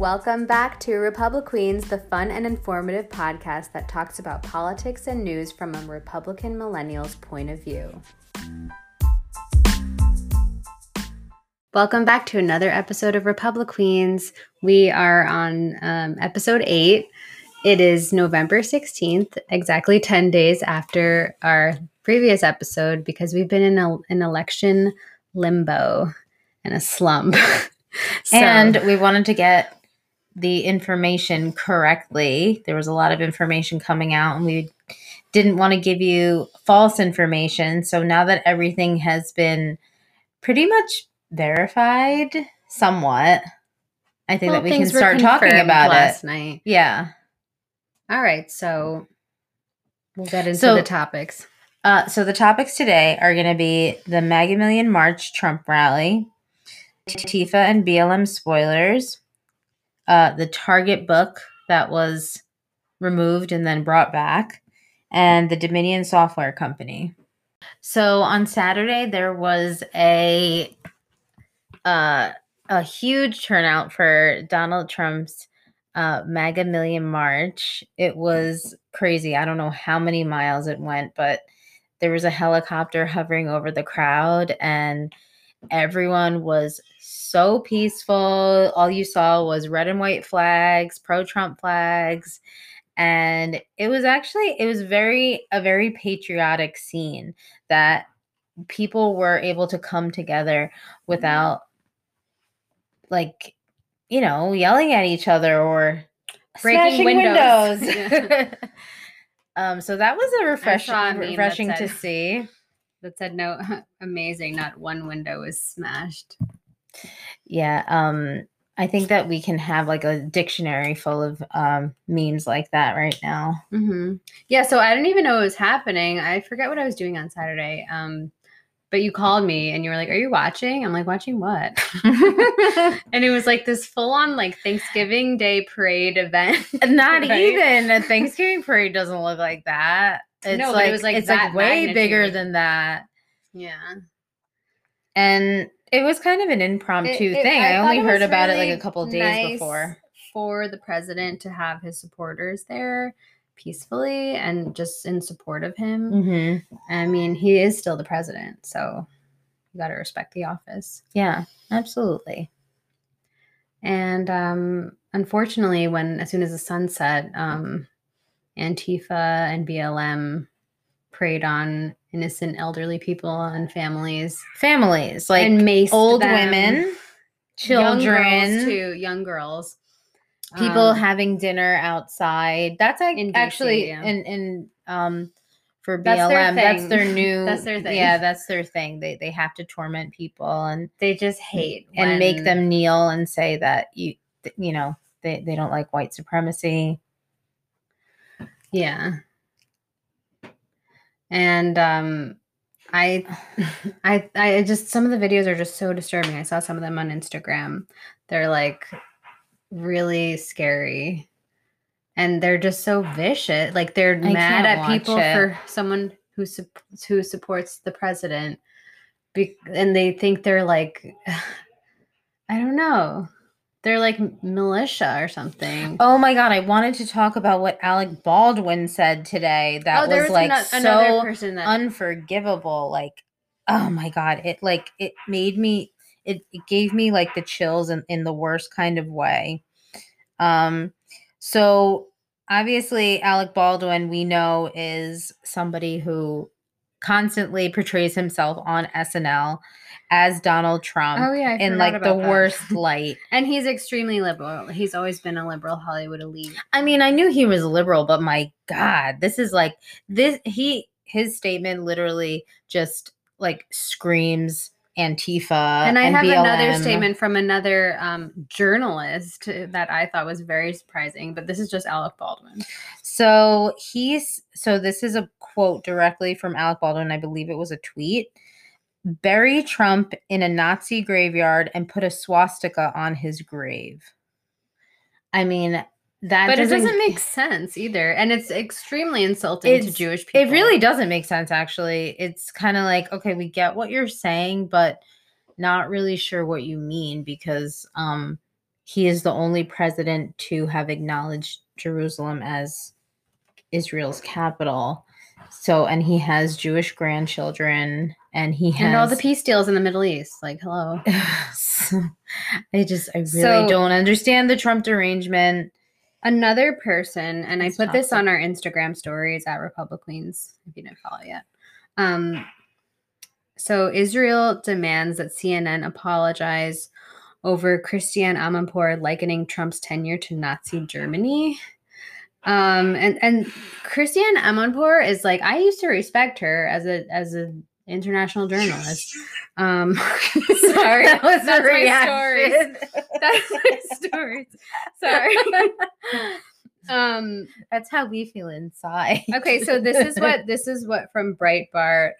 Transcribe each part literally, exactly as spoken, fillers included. Welcome back to Republic Queens, the fun and informative podcast that talks about politics and news from a Republican millennial's point of view. Welcome back to another episode of Republic Queens. We are on um, episode eight. It is November sixteenth, exactly ten days after our previous episode, because we've been in a, an election limbo and a slump. So. And we wanted to get the information correctly. There was a lot of information coming out, and we didn't want to give you false information. So now that everything has been pretty much verified somewhat, I think well, that we can start talking about last it. Night. Yeah. All right. So we'll get into so, the topics. Uh, so the topics today are going to be the MAGA Million March Trump rally, Antifa and B L M spoilers, uh, the Target book that was removed and then brought back, and the Dominion software company. So on Saturday, there was a uh, a huge turnout for Donald Trump's uh, MAGA Million March. It was crazy. I don't know how many miles it went, but there was a helicopter hovering over the crowd, and everyone was so peaceful. All you saw was red and white flags, pro-Trump flags, and it was actually it was very a very patriotic scene that people were able to come together without, like, you know, yelling at each other or breaking windows. windows. um, so that was a refreshing refreshing to see. That said, no, amazing. Not one window was smashed. Yeah. Um, I think that we can have like a dictionary full of um, memes like that right now. Mm-hmm. Yeah. So I didn't even know it was happening. I forget what I was doing on Saturday. Um, but you called me and you were like, are you watching? I'm like, watching what? And it was like this full on like Thanksgiving Day parade event. Not right? Even a Thanksgiving parade doesn't look like that. It's no, like, but it was like it's like way magnitude. Bigger than that. Yeah, and it was kind of an impromptu it, it, thing. I, I only heard about really it like a couple of days nice before. For the president to have his supporters there peacefully and just in support of him. Mm-hmm. I mean, he is still the president, so you got to respect the office. Yeah, absolutely. And um, unfortunately, when as soon as the sun set. Um, Antifa and B L M preyed on innocent elderly people and families. Families, like and old them, women, children. Young girls too, young girls. People um, having dinner outside. That's like in D C, actually yeah. in, in um for B L M. That's their, that's their new that's their thing. Yeah, that's their thing. They they have to torment people and they just hate and when, make them kneel and say that you you know, they, they don't like white supremacy. Yeah. And um, I, I, I just, some of the videos are just so disturbing. I saw some of them on Instagram. They're like really scary and they're just so vicious. Like they're I mad at people it. for someone who, su- who supports the president be- and they think they're like, I don't know. They're like militia or something. Oh my God. I wanted to talk about what Alec Baldwin said today. That oh, was, was like an- so person that- unforgivable. Like, oh my God. It like, it made me, it, it gave me like the chills in, in the worst kind of way. Um, so obviously Alec Baldwin, we know, is somebody who constantly portrays himself on S N L as Donald Trump oh, yeah, in like the that. worst light. And he's extremely liberal. He's always been a liberal Hollywood elite. I mean, I knew he was liberal, but my God, this is like this he his statement literally just like screams Antifa. And I and have B L M. Another statement from another um, journalist that I thought was very surprising, but this is just Alec Baldwin. So he's so this is a quote directly from Alec Baldwin. I believe it was a tweet. Bury Trump in a Nazi graveyard and put a swastika on his grave. I mean, that But doesn't, it doesn't make sense either. And it's extremely insulting it's, to Jewish people. It really doesn't make sense, actually. It's kind of like, okay, we get what you're saying, but not really sure what you mean because um, He is the only president to have acknowledged Jerusalem as Israel's capital. So, and he has Jewish grandchildren, and he has... And all the peace deals in the Middle East. Like, hello. I just, I really so, don't understand the Trump derangement. Another person, and it's I put this on our Instagram stories at Republic Queens, if you didn't follow yet. Um, so Israel demands that C N N apologize over Christiane Amanpour likening Trump's tenure to Nazi Germany. Um, and, and Christiane Amanpour is like, I used to respect her as a as an international journalist. Um, sorry, that was that's a reaction. My stories. That's my stories. Sorry. Um, that's how we feel inside. Okay, so this is what this is what from Breitbart.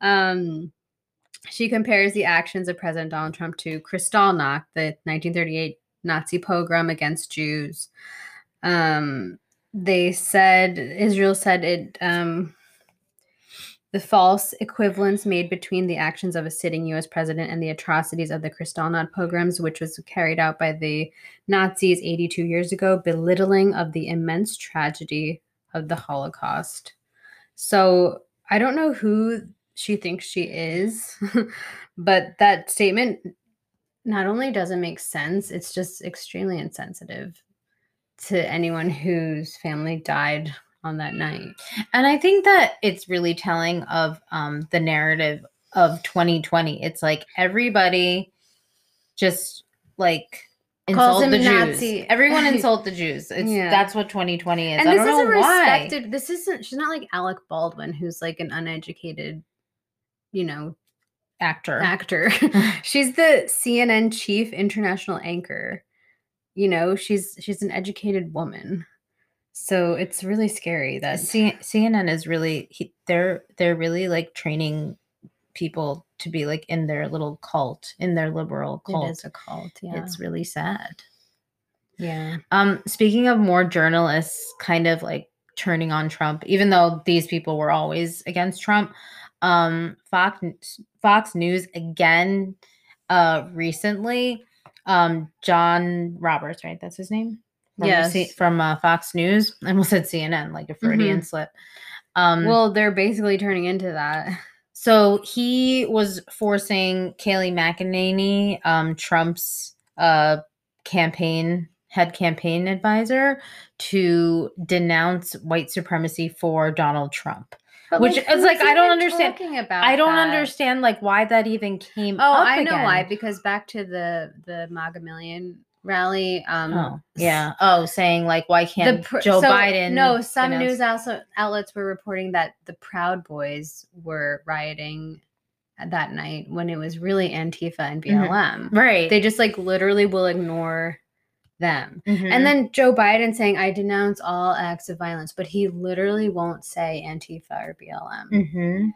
Um, she compares the actions of President Donald Trump to Kristallnacht, the nineteen thirty-eight Nazi pogrom against Jews. Um, they said, Israel said it, um, the false equivalence made between the actions of a sitting U S president and the atrocities of the Kristallnacht pogroms, which was carried out by the Nazis eighty-two years ago, belittling of the immense tragedy of the Holocaust. So I don't know who she thinks she is, but that statement not only doesn't make sense, it's just extremely insensitive to anyone whose family died on that night. And I think that it's really telling of um, the narrative of twenty twenty. It's like everybody just like insult the Nazi. Jews. Everyone insult the Jews. It's, yeah. That's what twenty twenty is. And I this don't is know a respected, why. This isn't, she's not like Alec Baldwin, who's like an uneducated, you know, actor. Actor. She's the C N N chief international anchor. You know, she's she's an educated woman, so it's really scary that C- CNN is really he, they're they're really like training people to be like in their little cult, in their liberal cult. It is a cult, yeah. It's really sad. Yeah. Um. Speaking of more journalists, kind of like turning on Trump, even though these people were always against Trump. Um. Fox Fox News again, uh, recently. Um, John Roberts, right? That's his name? From yes. C- from uh, Fox News. I almost said C N N, like a Freudian mm-hmm. slip. Um, well, they're basically turning into that. So he was forcing Kayleigh McEnany, um, Trump's uh, campaign, head campaign advisor, to denounce white supremacy for Donald Trump. But Which like, is like I don't understand. About I don't that. understand like why that even came. Oh, up I know again. why. Because back to the the MAGA Million rally. Um, oh yeah. Oh, saying like why can't pr- Joe so, Biden? No, some news also outlets were reporting that the Proud Boys were rioting that night when it was really Antifa and B L M. Mm-hmm. Right. They just like literally will ignore them. Mm-hmm. And then Joe Biden saying, I denounce all acts of violence, but he literally won't say Antifa or B L M. Mm-hmm. And,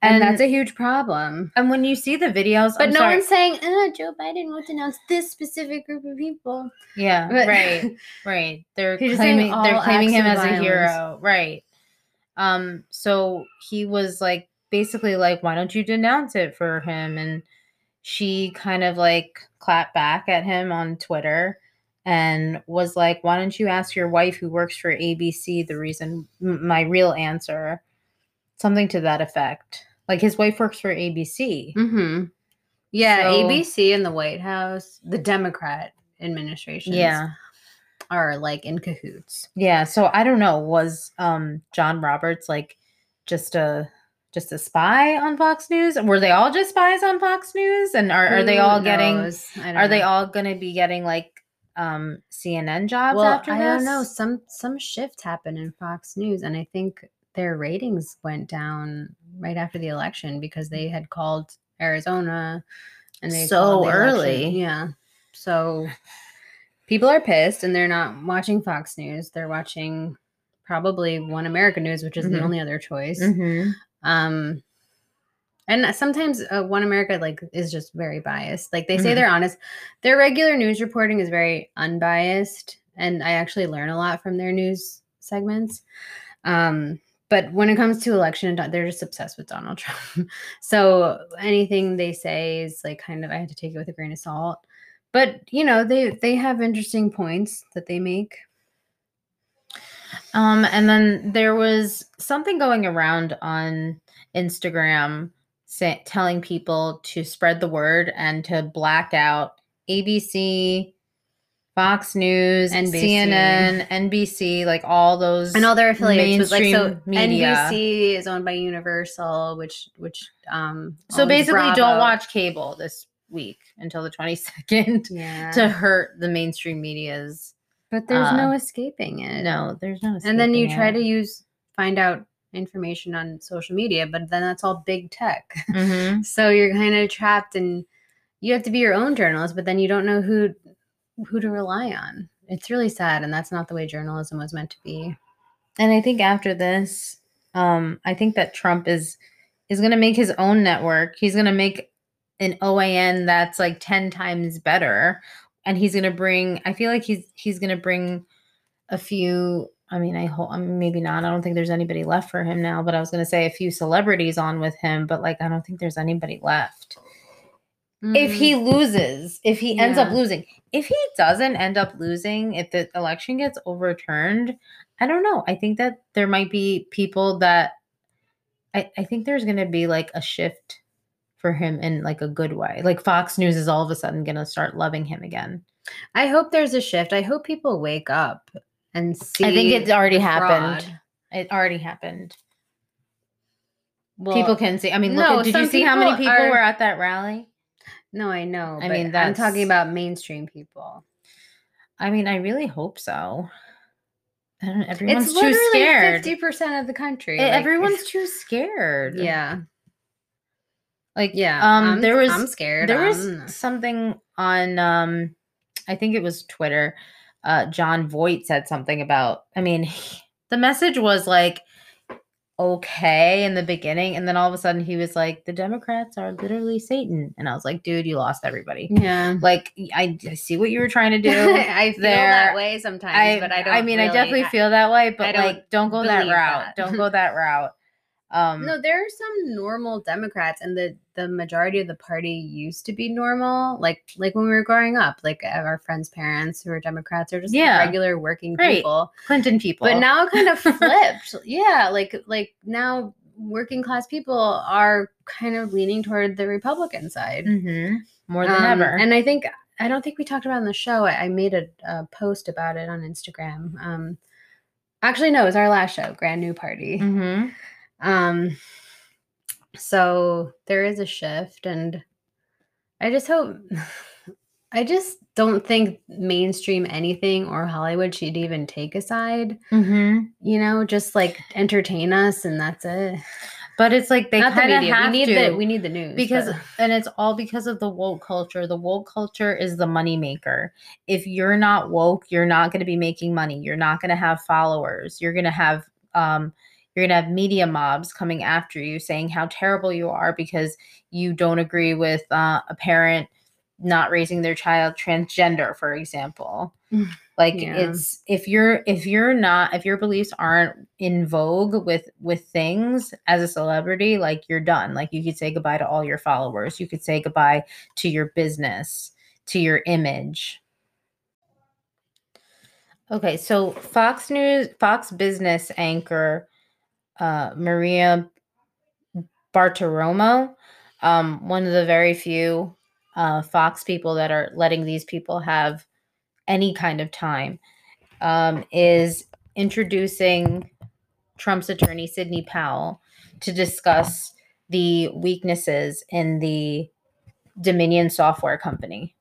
and that's a huge problem. And when you see the videos, but I'm no sorry. one's saying, oh, Joe Biden won't denounce this specific group of people. Yeah, but, right, right. They're claiming they're claiming him as violence. a hero, right? Um, so he was like basically like, why don't you denounce it for him? And she kind of like clapped back at him on Twitter. And was like, why don't you ask your wife who works for A B C the reason, m- my real answer, something to that effect. Like his wife works for A B C. Mm-hmm. Yeah, so, A B C and the White House, the Democrat administrations yeah. are like in cahoots. Yeah, so I don't know, was um, John Roberts like just a... Just a spy on Fox News? Were they all just spies on Fox News? And are, are they all getting? Are they all going to be getting like um, C N N jobs well, after this? I don't know. Some some shift happened in Fox News, and I think their ratings went down right after the election because they had called Arizona, and they so early. Yeah, so people are pissed, and they're not watching Fox News. They're watching probably One America News, which is mm-hmm. the only other choice. Mm-hmm. Um, and sometimes uh, One America like is just very biased. Like they say mm-hmm. they're honest. Their regular news reporting is very unbiased, and I actually learn a lot from their news segments. Um, but when it comes to election, they're just obsessed with Donald Trump. So anything they say is like kind of I had to take it with a grain of salt. But, you know, they, they have interesting points that they make. Um, and then there was something going around on Instagram say, telling people to spread the word and to black out A B C, Fox News, N B C. C N N, N B C, like all those, and all their affiliates. Like, so media. N B C is owned by Universal, which which um. So basically, Bravo. Don't watch cable this week until the twenty-second yeah. to hurt the mainstream media's. But there's uh, no escaping it. No, there's no. Escaping and then you it. Try to use find out information on social media, but then that's all big tech. Mm-hmm. So you're kind of trapped, and you have to be your own journalist, but then you don't know who. who to rely on. It's really sad, and that's not the way journalism was meant to be. And I think after this, um, I think that Trump is is going to make his own network. He's going to make an O A N that's like ten times better, and he's going to bring, I feel like he's he's going to bring a few, I mean, I hope, maybe not. I don't think there's anybody left for him now, but I was going to say a few celebrities on with him, but like I don't think there's anybody left. Mm. If he loses, if he ends yeah. up losing, if he doesn't end up losing, if the election gets overturned, I don't know. I think that there might be people that I, I think there's going to be like a shift for him in like a good way. Like Fox News is all of a sudden going to start loving him again. I hope there's a shift. I hope people wake up and see. I think it's already fraud. happened. It already happened. Well, people can see. I mean, no, look at, did you see how many people are, were at that rally? No, I know. I but mean, that's... I'm talking about mainstream people. I mean, I really hope so. I don't, everyone's it's too scared. It's literally fifty percent of the country. It, like, everyone's too scared. Yeah. Like, yeah. Um, I'm, there was, I'm scared. There um, was something on, um, I think it was Twitter. Uh, John Voight said something about, I mean, he, the message was like, okay in the beginning, and then all of a sudden he was like, the Democrats are literally Satan, and I was like, dude, you lost everybody. Yeah, like I, I see what you were trying to do. I feel there. That way sometimes, I, but I don't. I mean, really, I definitely I, feel that way, but like, don't go that route. That. Don't go that route. Um, no, there are some normal Democrats, and the the majority of the party used to be normal, like like when we were growing up, like our friends' parents who were Democrats are just yeah. regular working right. people, Clinton people. But now it kind of flipped, yeah. Like like now working class people are kind of leaning toward the Republican side mm-hmm. more than um, ever. And I think I don't think we talked about it on the show. I, I made a, a post about it on Instagram. Um, actually, no, it was our last show, Grand New Party. Mm-hmm. Um, so there is a shift, and I just hope, I just don't think mainstream anything or Hollywood should even take a side, mm-hmm. you know, just like entertain us and that's it. But it's like, they kind of have we need to, the, we need the news because, but. And it's all because of the woke culture. The woke culture is the money maker. If you're not woke, you're not going to be making money. You're not going to have followers. You're going to have, um, You're going to have media mobs coming after you saying how terrible you are because you don't agree with uh, a parent not raising their child transgender, for example. Like yeah. it's if you're if you're not if your beliefs aren't in vogue with with things as a celebrity, like you're done. Like you could say goodbye to all your followers. You could say goodbye to your business, to your image. Okay, so Fox News, Fox Business anchor Uh, Maria Bartiromo, um, one of the very few uh, Fox people that are letting these people have any kind of time, um, is introducing Trump's attorney, Sidney Powell, to discuss the weaknesses in the Dominion software company.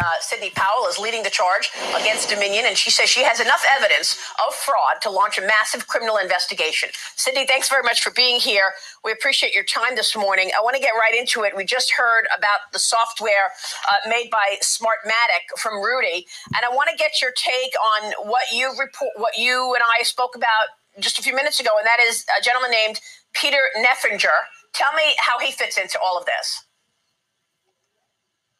Uh, Sidney Powell is leading the charge against Dominion, and she says she has enough evidence of fraud to launch a massive criminal investigation. Sidney, thanks very much for being here. We appreciate your time this morning. I want to get right into it. We just heard about the software uh, made by Smartmatic from Rudy, and I want to get your take on what you report, what you and I spoke about just a few minutes ago, and that is a gentleman named Peter Neffenger. Tell me how he fits into all of this.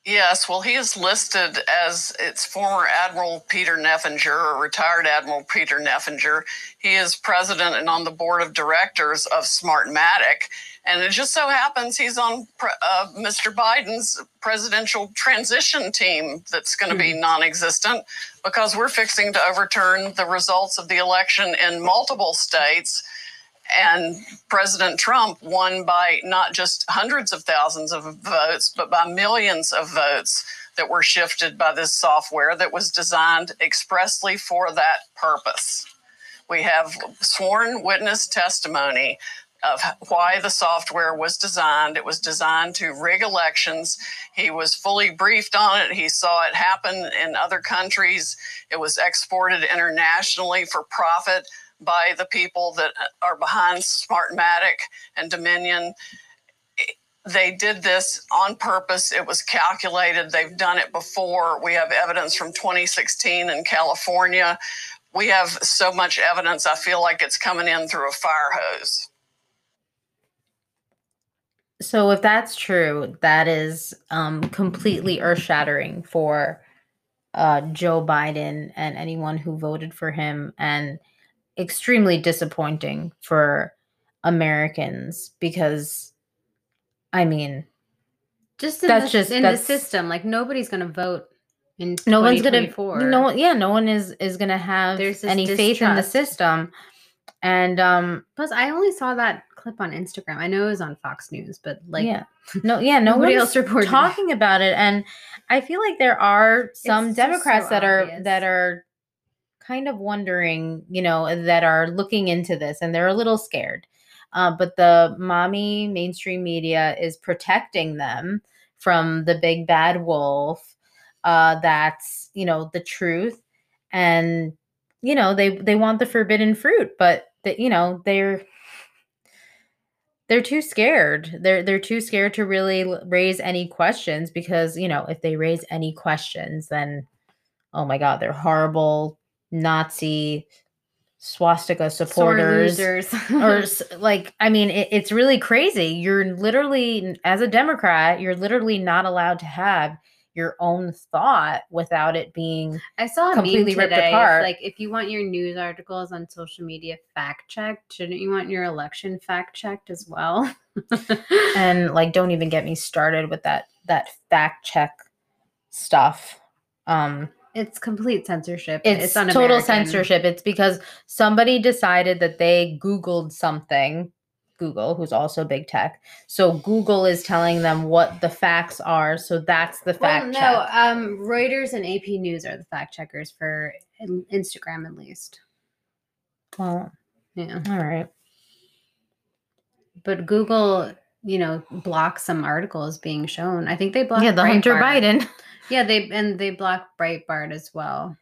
Yes, well, he is listed as its former Admiral Peter Neffenger, or retired Admiral Peter Neffenger. He is president and on the board of directors of Smartmatic. And it just so happens he's on uh, Mister Biden's presidential transition team that's going to be non-existent because we're fixing to overturn the results of the election in multiple states. And President Trump won by not just hundreds of thousands of votes, but by millions of votes that were shifted by this software that was designed expressly for that purpose. We have sworn witness testimony of why the software was designed. It was designed to rig elections. He was fully briefed on it. He saw it happen in other countries. It was exported internationally for profit by the people that are behind Smartmatic and Dominion. They did this on purpose. It was calculated. They've done it before. We have evidence from twenty sixteen in California. We have so much evidence, I feel like it's coming in through a fire hose. So if that's true, that is um, completely earth-shattering for uh, Joe Biden and anyone who voted for him, and extremely disappointing for Americans because, I mean, just in that's the, just in that's, the system. Like nobody's going to vote in no one's going to no yeah no one is is going to have any distrust. faith in the system. And um, plus, I only saw that clip on Instagram. I know it was on Fox News, but like yeah no yeah nobody else reported talking that. about it. And I feel like there are some it's Democrats so that obvious. are that are. kind of wondering, you know, that are looking into this and they're a little scared. Uh, but the mommy mainstream media is protecting them from the big bad wolf. Uh, that's, you know, the truth. And, you know, they, they want the forbidden fruit, but that, you know, they're, they're too scared. They're, they're too scared to really raise any questions because, you know, if they raise any questions, then, oh my God, they're horrible Nazi swastika supporters or like, I mean, it, it's really crazy. You're literally, as a Democrat, you're literally not allowed to have your own thought without it being I saw completely ripped apart. Like, if you want your news articles on social media fact checked, shouldn't you want your election fact checked as well? And like, don't even get me started with that, that fact check stuff. Um, It's complete censorship. It's, it's un-American. Total censorship. It's because somebody decided that they Googled something. Google, who's also big tech. So Google is telling them what the facts are. So that's the fact well, check. No, um, Reuters and A P News are the fact checkers for Instagram, at least. Well, yeah. All right. But Google, you know, blocks some articles being shown. I think they blocked. Yeah, the Breitbart. Hunter Biden. Yeah, they and they block Breitbart as well.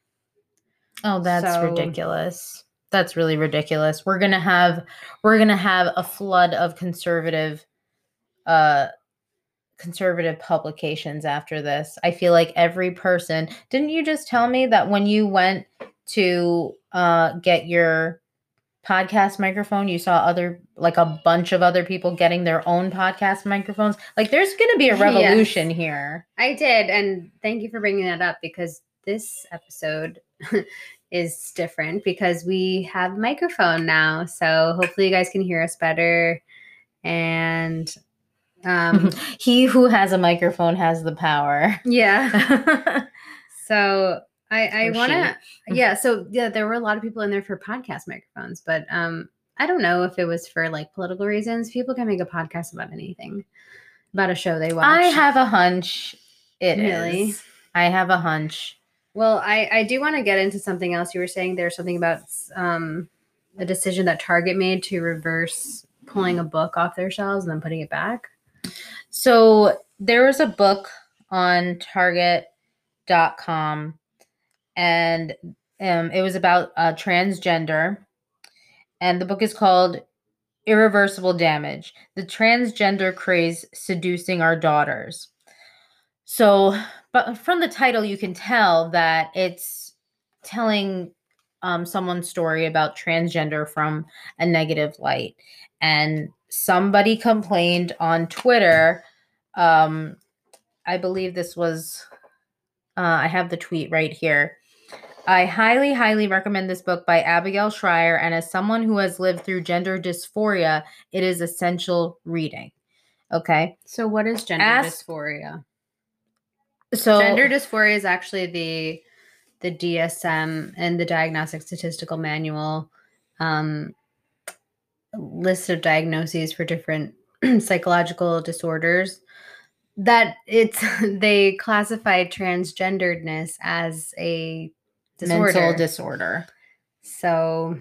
Oh, that's so ridiculous. That's really ridiculous. We're gonna have we're gonna have a flood of conservative, uh, conservative publications after this. I feel like every person. Didn't you just tell me that when you went to uh, get your podcast microphone, you saw other like a bunch of other people getting their own podcast microphones? Like, there's going to be a revolution yes. here. I did, and thank you for bringing that up because this episode is different because we have microphone now. So hopefully you guys can hear us better. And um, he who has a microphone has the power. Yeah. So I, I want to, yeah, so yeah, there were a lot of people in there for podcast microphones, but um, I don't know if it was for like political reasons. People can make a podcast about anything, about a show they watch. I have a hunch it really? is. I have a hunch. Well, I, I do want to get into something else. You were saying there's something about um, a decision that Target made to reverse pulling a book off their shelves and then putting it back. So there was a book on Target dot com. And um, it was about uh, transgender, and the book is called Irreversible Damage, The Transgender Craze Seducing Our Daughters. So, but from the title, you can tell that it's telling um, someone's story about transgender from a negative light. And somebody complained on Twitter um, I believe this was, uh, I have the tweet right here. I highly, highly recommend this book by Abigail Schreier, and as someone who has lived through gender dysphoria, it is essential reading. Okay. So what is gender Ask, dysphoria? So gender dysphoria is actually the the D S M and the Diagnostic Statistical Manual um, list of diagnoses for different psychological disorders. That it's they classify transgenderedness as a disorder. Mental disorder. So,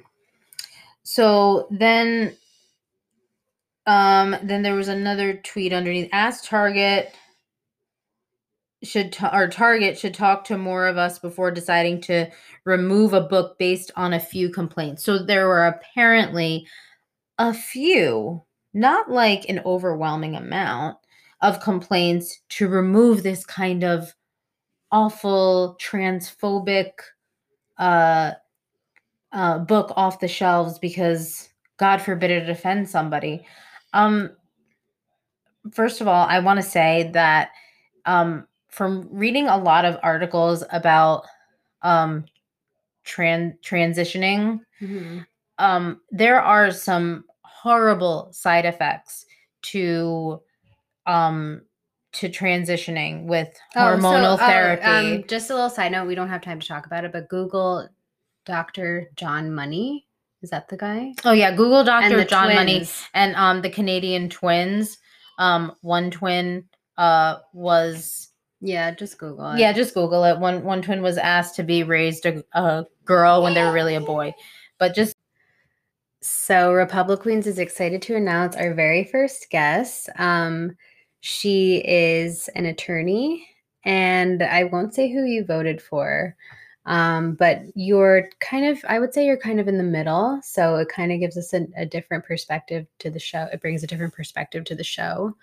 so then, um, then there was another tweet underneath. Ask Target should t- or Target should talk to more of us before deciding to remove a book based on a few complaints. So there were apparently a few, not like an overwhelming amount, of complaints to remove this kind of awful transphobic uh, uh, book off the shelves because, God forbid, it offends somebody. Um, first of all, I want to say that um, from reading a lot of articles about um, tran- transitioning, mm-hmm. um, there are some horrible side effects to Um, to transitioning with oh, hormonal so, therapy. Uh, um, just a little side note, we don't have time to talk about it, but Google Doctor John Money. Is that the guy? Oh, yeah. Google Doctor John twins. Money and um, the Canadian twins. Um, one twin uh, was... Yeah, just Google it. Yeah, just Google it. One, one twin was asked to be raised a, a girl when they were really a boy. But just... So, Republic Queens is excited to announce our very first guest. Um... She is an attorney, and I won't say who you voted for, um, but you're kind of, I would say you're kind of in the middle. So it kind of gives us a, a different perspective to the show. It brings a different perspective to the show.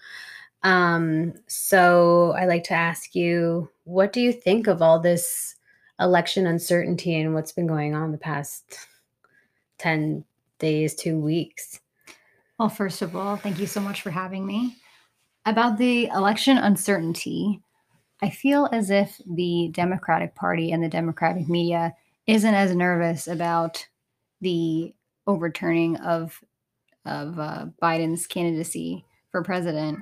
Um, so I like to ask you, what do you think of all this election uncertainty and what's been going on the past ten days, two weeks? Well, first of all, thank you so much for having me. About the election uncertainty, I feel as if the Democratic Party and the Democratic media isn't as nervous about the overturning of of uh, Biden's candidacy for president.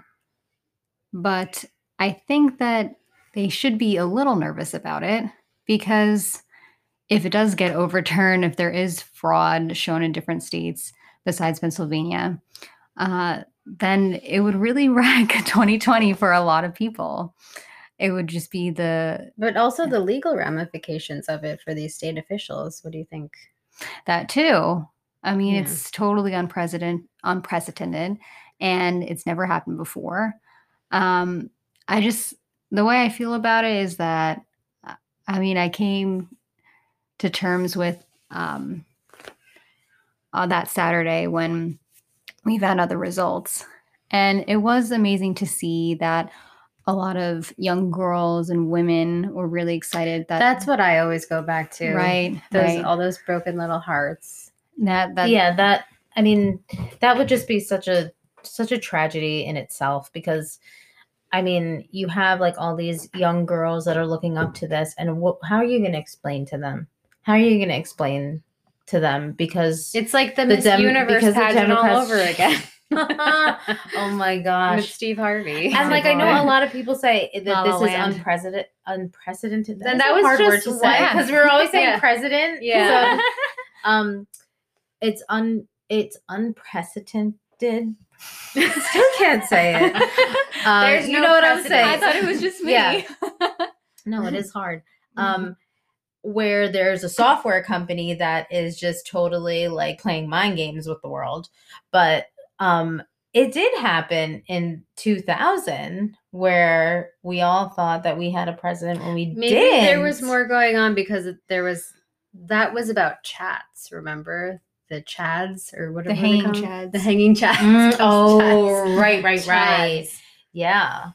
But I think that they should be a little nervous about it, because if it does get overturned, if there is fraud shown in different states besides Pennsylvania, uh, then it would really wreck twenty twenty for a lot of people. It would just be the... But also the legal ramifications of it for these state officials. What do you think? That too. I mean, yeah. It's totally unprecedented, unprecedented, and it's never happened before. Um, I just... The way I feel about it is that, I mean, I came to terms with um, on that Saturday when... we found out the results, and it was amazing to see that a lot of young girls and women were really excited. That that's what I always go back to, right? Those right. all those broken little hearts. That, that yeah, that I mean, that would just be such a such a tragedy in itself, because I mean, you have like all these young girls that are looking up to this, and wh- how are you going to explain to them? How are you going to explain? To them, because it's like the, the Miss Dem- Universe pageant all over again. Oh my gosh, with Steve Harvey. And oh like God. I know a lot of people say that La this La is Land. unprecedented. Unprecedented. That and that was hard just word to say, because we're always saying yeah. president. Yeah. So, um, it's un it's unprecedented. Still can't say it. Um, There's you no know what I'm saying. I thought it was just me. Yeah. No, it is hard. Um. Mm-hmm. Where there's a software company that is just totally like playing mind games with the world. But um, it did happen in two thousand where we all thought that we had a president when we didn't. Maybe there was more going on, because there was, that was about chats, remember? The chads or whatever. The hanging chads. The hanging chads. Mm, oh, chads. right, right, chads. right. Yeah.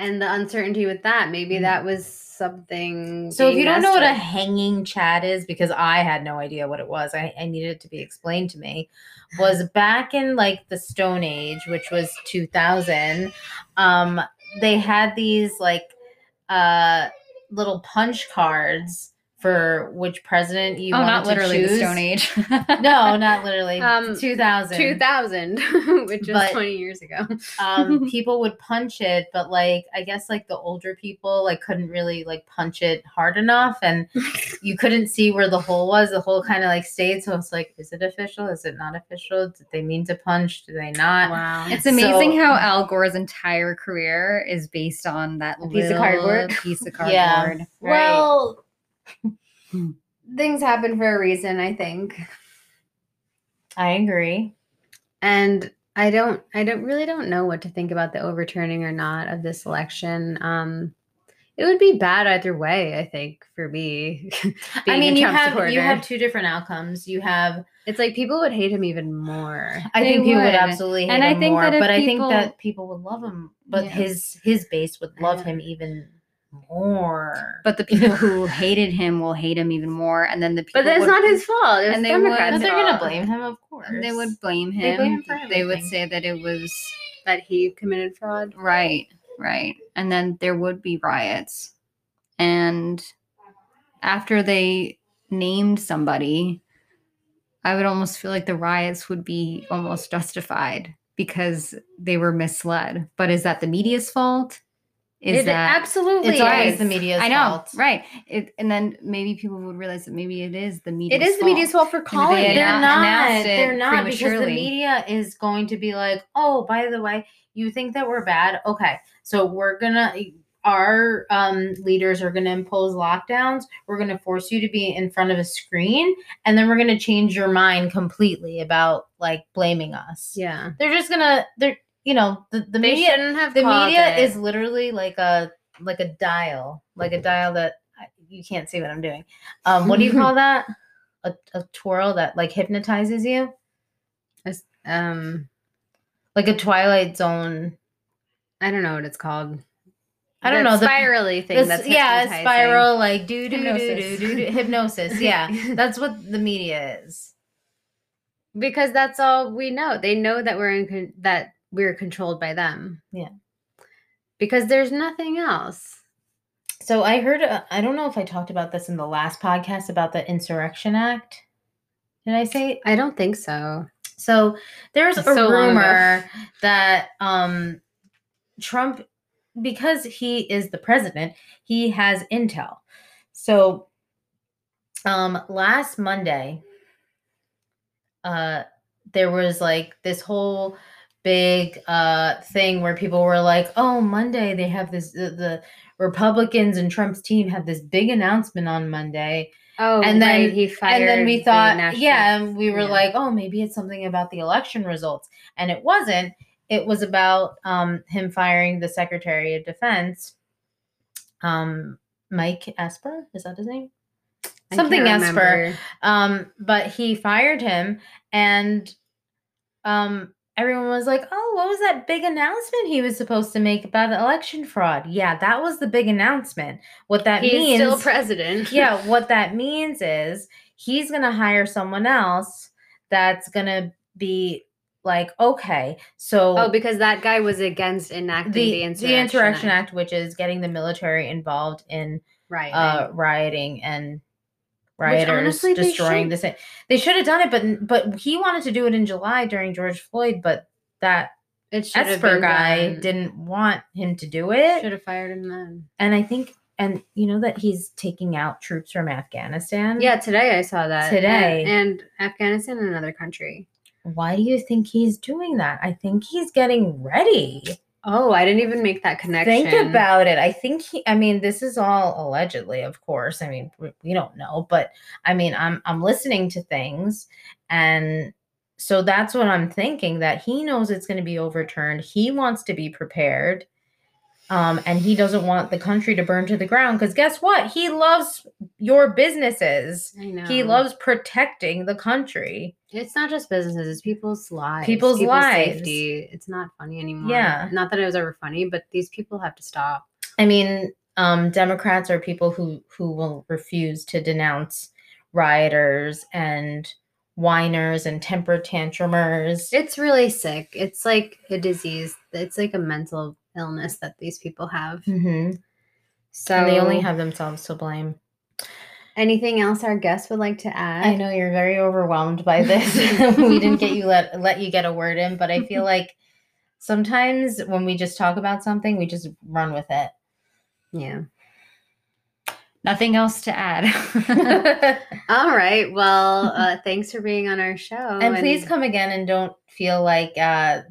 And the uncertainty with that, maybe mm. that was something. So if you don't know what a hanging chat is, because I had no idea what it was, I, I needed it to be explained to me, was back in like the Stone Age, which was two thousand, um, they had these like uh, little punch cards for which president you oh, wanted to choose. Oh, not literally the Stone Age. No, not literally. Um, two thousand. two thousand, which was but, twenty years ago. um, people would punch it, but like, I guess like the older people like couldn't really like punch it hard enough. And you couldn't see where the hole was. The hole kind of like stayed. So it's like, is it official? Is it not official? Did they mean to punch? Did they not? Wow. It's amazing so, how Al Gore's entire career is based on that little piece of cardboard. Piece of cardboard. Yeah. Right? Well, things happen for a reason, I think. I agree. And I don't I don't really don't know what to think about the overturning or not of this election. Um, it would be bad either way, I think, for me. I mean, you have supporter. you have two different outcomes. You have It's like people would hate him even more. I they think people would, would absolutely hate and him I think more, that but people, I think that people would love him, but yeah. his his base would love him even more, but the people who hated him will hate him even more, and then the people. But that's would, not his fault. It's and they Democrats would, they're going to blame him, of course. They would blame him. They, blame him for everything. They would say that it was that he committed fraud. Right, right, and then there would be riots, and after they named somebody, I would almost feel like the riots would be almost justified because they were misled. But is that the media's fault? Is it that absolutely it's always is. The media's I know, fault. Right. It, and then maybe people would realize that maybe it is the media's fault. It is fault. the media's fault for calling it. They're not. It they're not because the media is going to be like, oh, by the way, you think that we're bad? Okay. So we're going to, our um, leaders are going to impose lockdowns. We're going to force you to be in front of a screen. And then we're going to change your mind completely about like blaming us. Yeah. They're just going to, they're, you know, the, the media shouldn't have the media it. is literally like a like a dial, like a dial that I, you can't see what I'm doing. Um, what do you call that? A, a twirl that like hypnotizes you. It's, um, like a Twilight Zone. I don't know what it's called. I don't that know the spirally thing. The, that's yeah, spiral like do do do do do hypnosis. Yeah, that's what the media is. Because that's all we know. They know that we're in that. We're controlled by them. Yeah. Because there's nothing else. So I heard, uh, I don't know if I talked about this in the last podcast about the Insurrection Act. Did I say? I don't think so. So there's That's a so rumor that um, Trump, because he is the president, he has intel. So um, last Monday, uh, there was like this whole big uh thing where people were like, oh, Monday they have this the, the Republicans and Trump's team have this big announcement on Monday. Oh, and then right. he fired and then we thought the yeah and we were yeah. like, oh, maybe it's something about the election results, and it wasn't. It was about um him firing the Secretary of Defense, um Mike Esper. Is that his name? I something Esper. Um but he fired him, and um everyone was like, oh, what was that big announcement he was supposed to make about election fraud? Yeah, that was the big announcement. What that he's means... He's still president. Yeah, what that means is he's going to hire someone else that's going to be like, okay, so... Oh, because that guy was against enacting the, the Insurrection, the Insurrection Act. Act, which is getting the military involved in rioting, uh, rioting and... rioters Which, honestly, destroying the same. They should have done it, but but he wanted to do it in July during George Floyd, but that Esper guy done. didn't want him to do it. Should have fired him then. And I think, and you know that he's taking out troops from Afghanistan? Yeah, today I saw that. Today. And, and Afghanistan and another country. Why do you think he's doing that? I think he's getting ready. Oh, I didn't even make that connection. Think about it. I think he, I mean, this is all allegedly, of course. I mean, we, we don't know, but I mean, I'm I'm listening to things, and so that's what I'm thinking, that he knows it's going to be overturned. He wants to be prepared, um, and he doesn't want the country to burn to the ground, because guess what? He loves your businesses. I know. He loves protecting the country. It's not just businesses, it's people's lives. People's, people's lives. Safety. It's not funny anymore. Yeah. Not that it was ever funny, but these people have to stop. I mean, um, Democrats are people who, who will refuse to denounce rioters and whiners and temper tantrumers. It's really sick. It's like a disease. It's like a mental illness that these people have. Mm-hmm. So and they only have themselves to blame. Anything else our guests would like to add? I know you're very overwhelmed by this. We didn't get you let let you get a word in, but I feel like sometimes when we just talk about something, we just run with it. Yeah. Nothing else to add. All right. Well, uh, thanks for being on our show. And, and please come again and don't feel like, uh,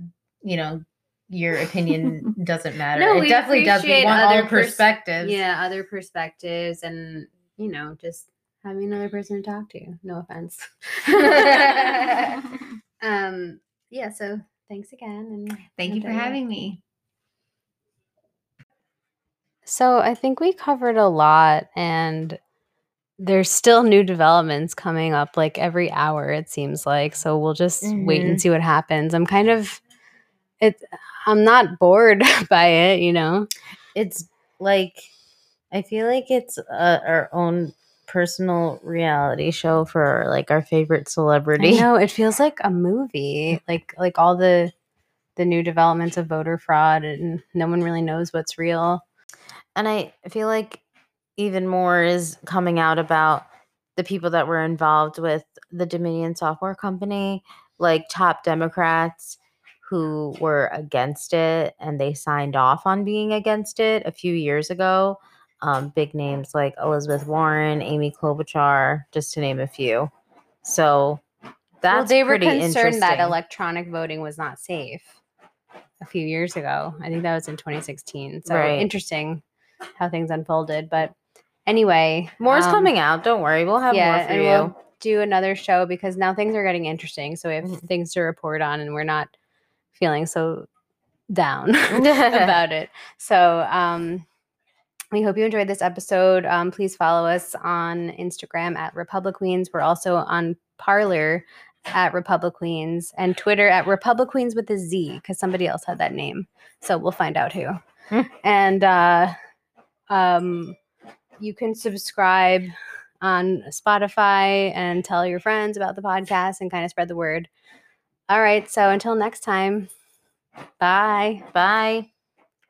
you know, your opinion doesn't matter. No, it definitely does. We want other pers- perspectives. Yeah, other perspectives and, you know, just having another person to talk to. No offense. um. Yeah, so thanks again. And thank you for having me. So I think we covered a lot, and there's still new developments coming up like every hour, it seems like. So we'll just mm-hmm. wait and see what happens. I'm kind of it. I'm not bored by it, you know. It's like I feel like it's uh, our own personal reality show for like our favorite celebrity. No, it feels like a movie. Like like all the the new developments of voter fraud, and no one really knows what's real. And I feel like even more is coming out about the people that were involved with the Dominion software company, like top Democrats who were against it, and they signed off on being against it a few years ago. Um, big names like Elizabeth Warren, Amy Klobuchar, just to name a few. So that's pretty interesting. Well, they were concerned that electronic voting was not safe a few years ago. I think that was in twenty sixteen. So right. Interesting. How things unfolded, but anyway, more is um, coming out. Don't worry, we'll have yeah, more for and you. We'll do another show because now things are getting interesting, so we have mm-hmm. things to report on, and we're not feeling so down about it. So, um, we hope you enjoyed this episode. Um, please follow us on Instagram at Republic Queens. We're also on Parler at Republic Queens and Twitter at Republic Queens with a Z because somebody else had that name, so we'll find out who. Mm. And uh. Um, you can subscribe on Spotify and tell your friends about the podcast and kind of spread the word. All right. So until next time, bye. Bye.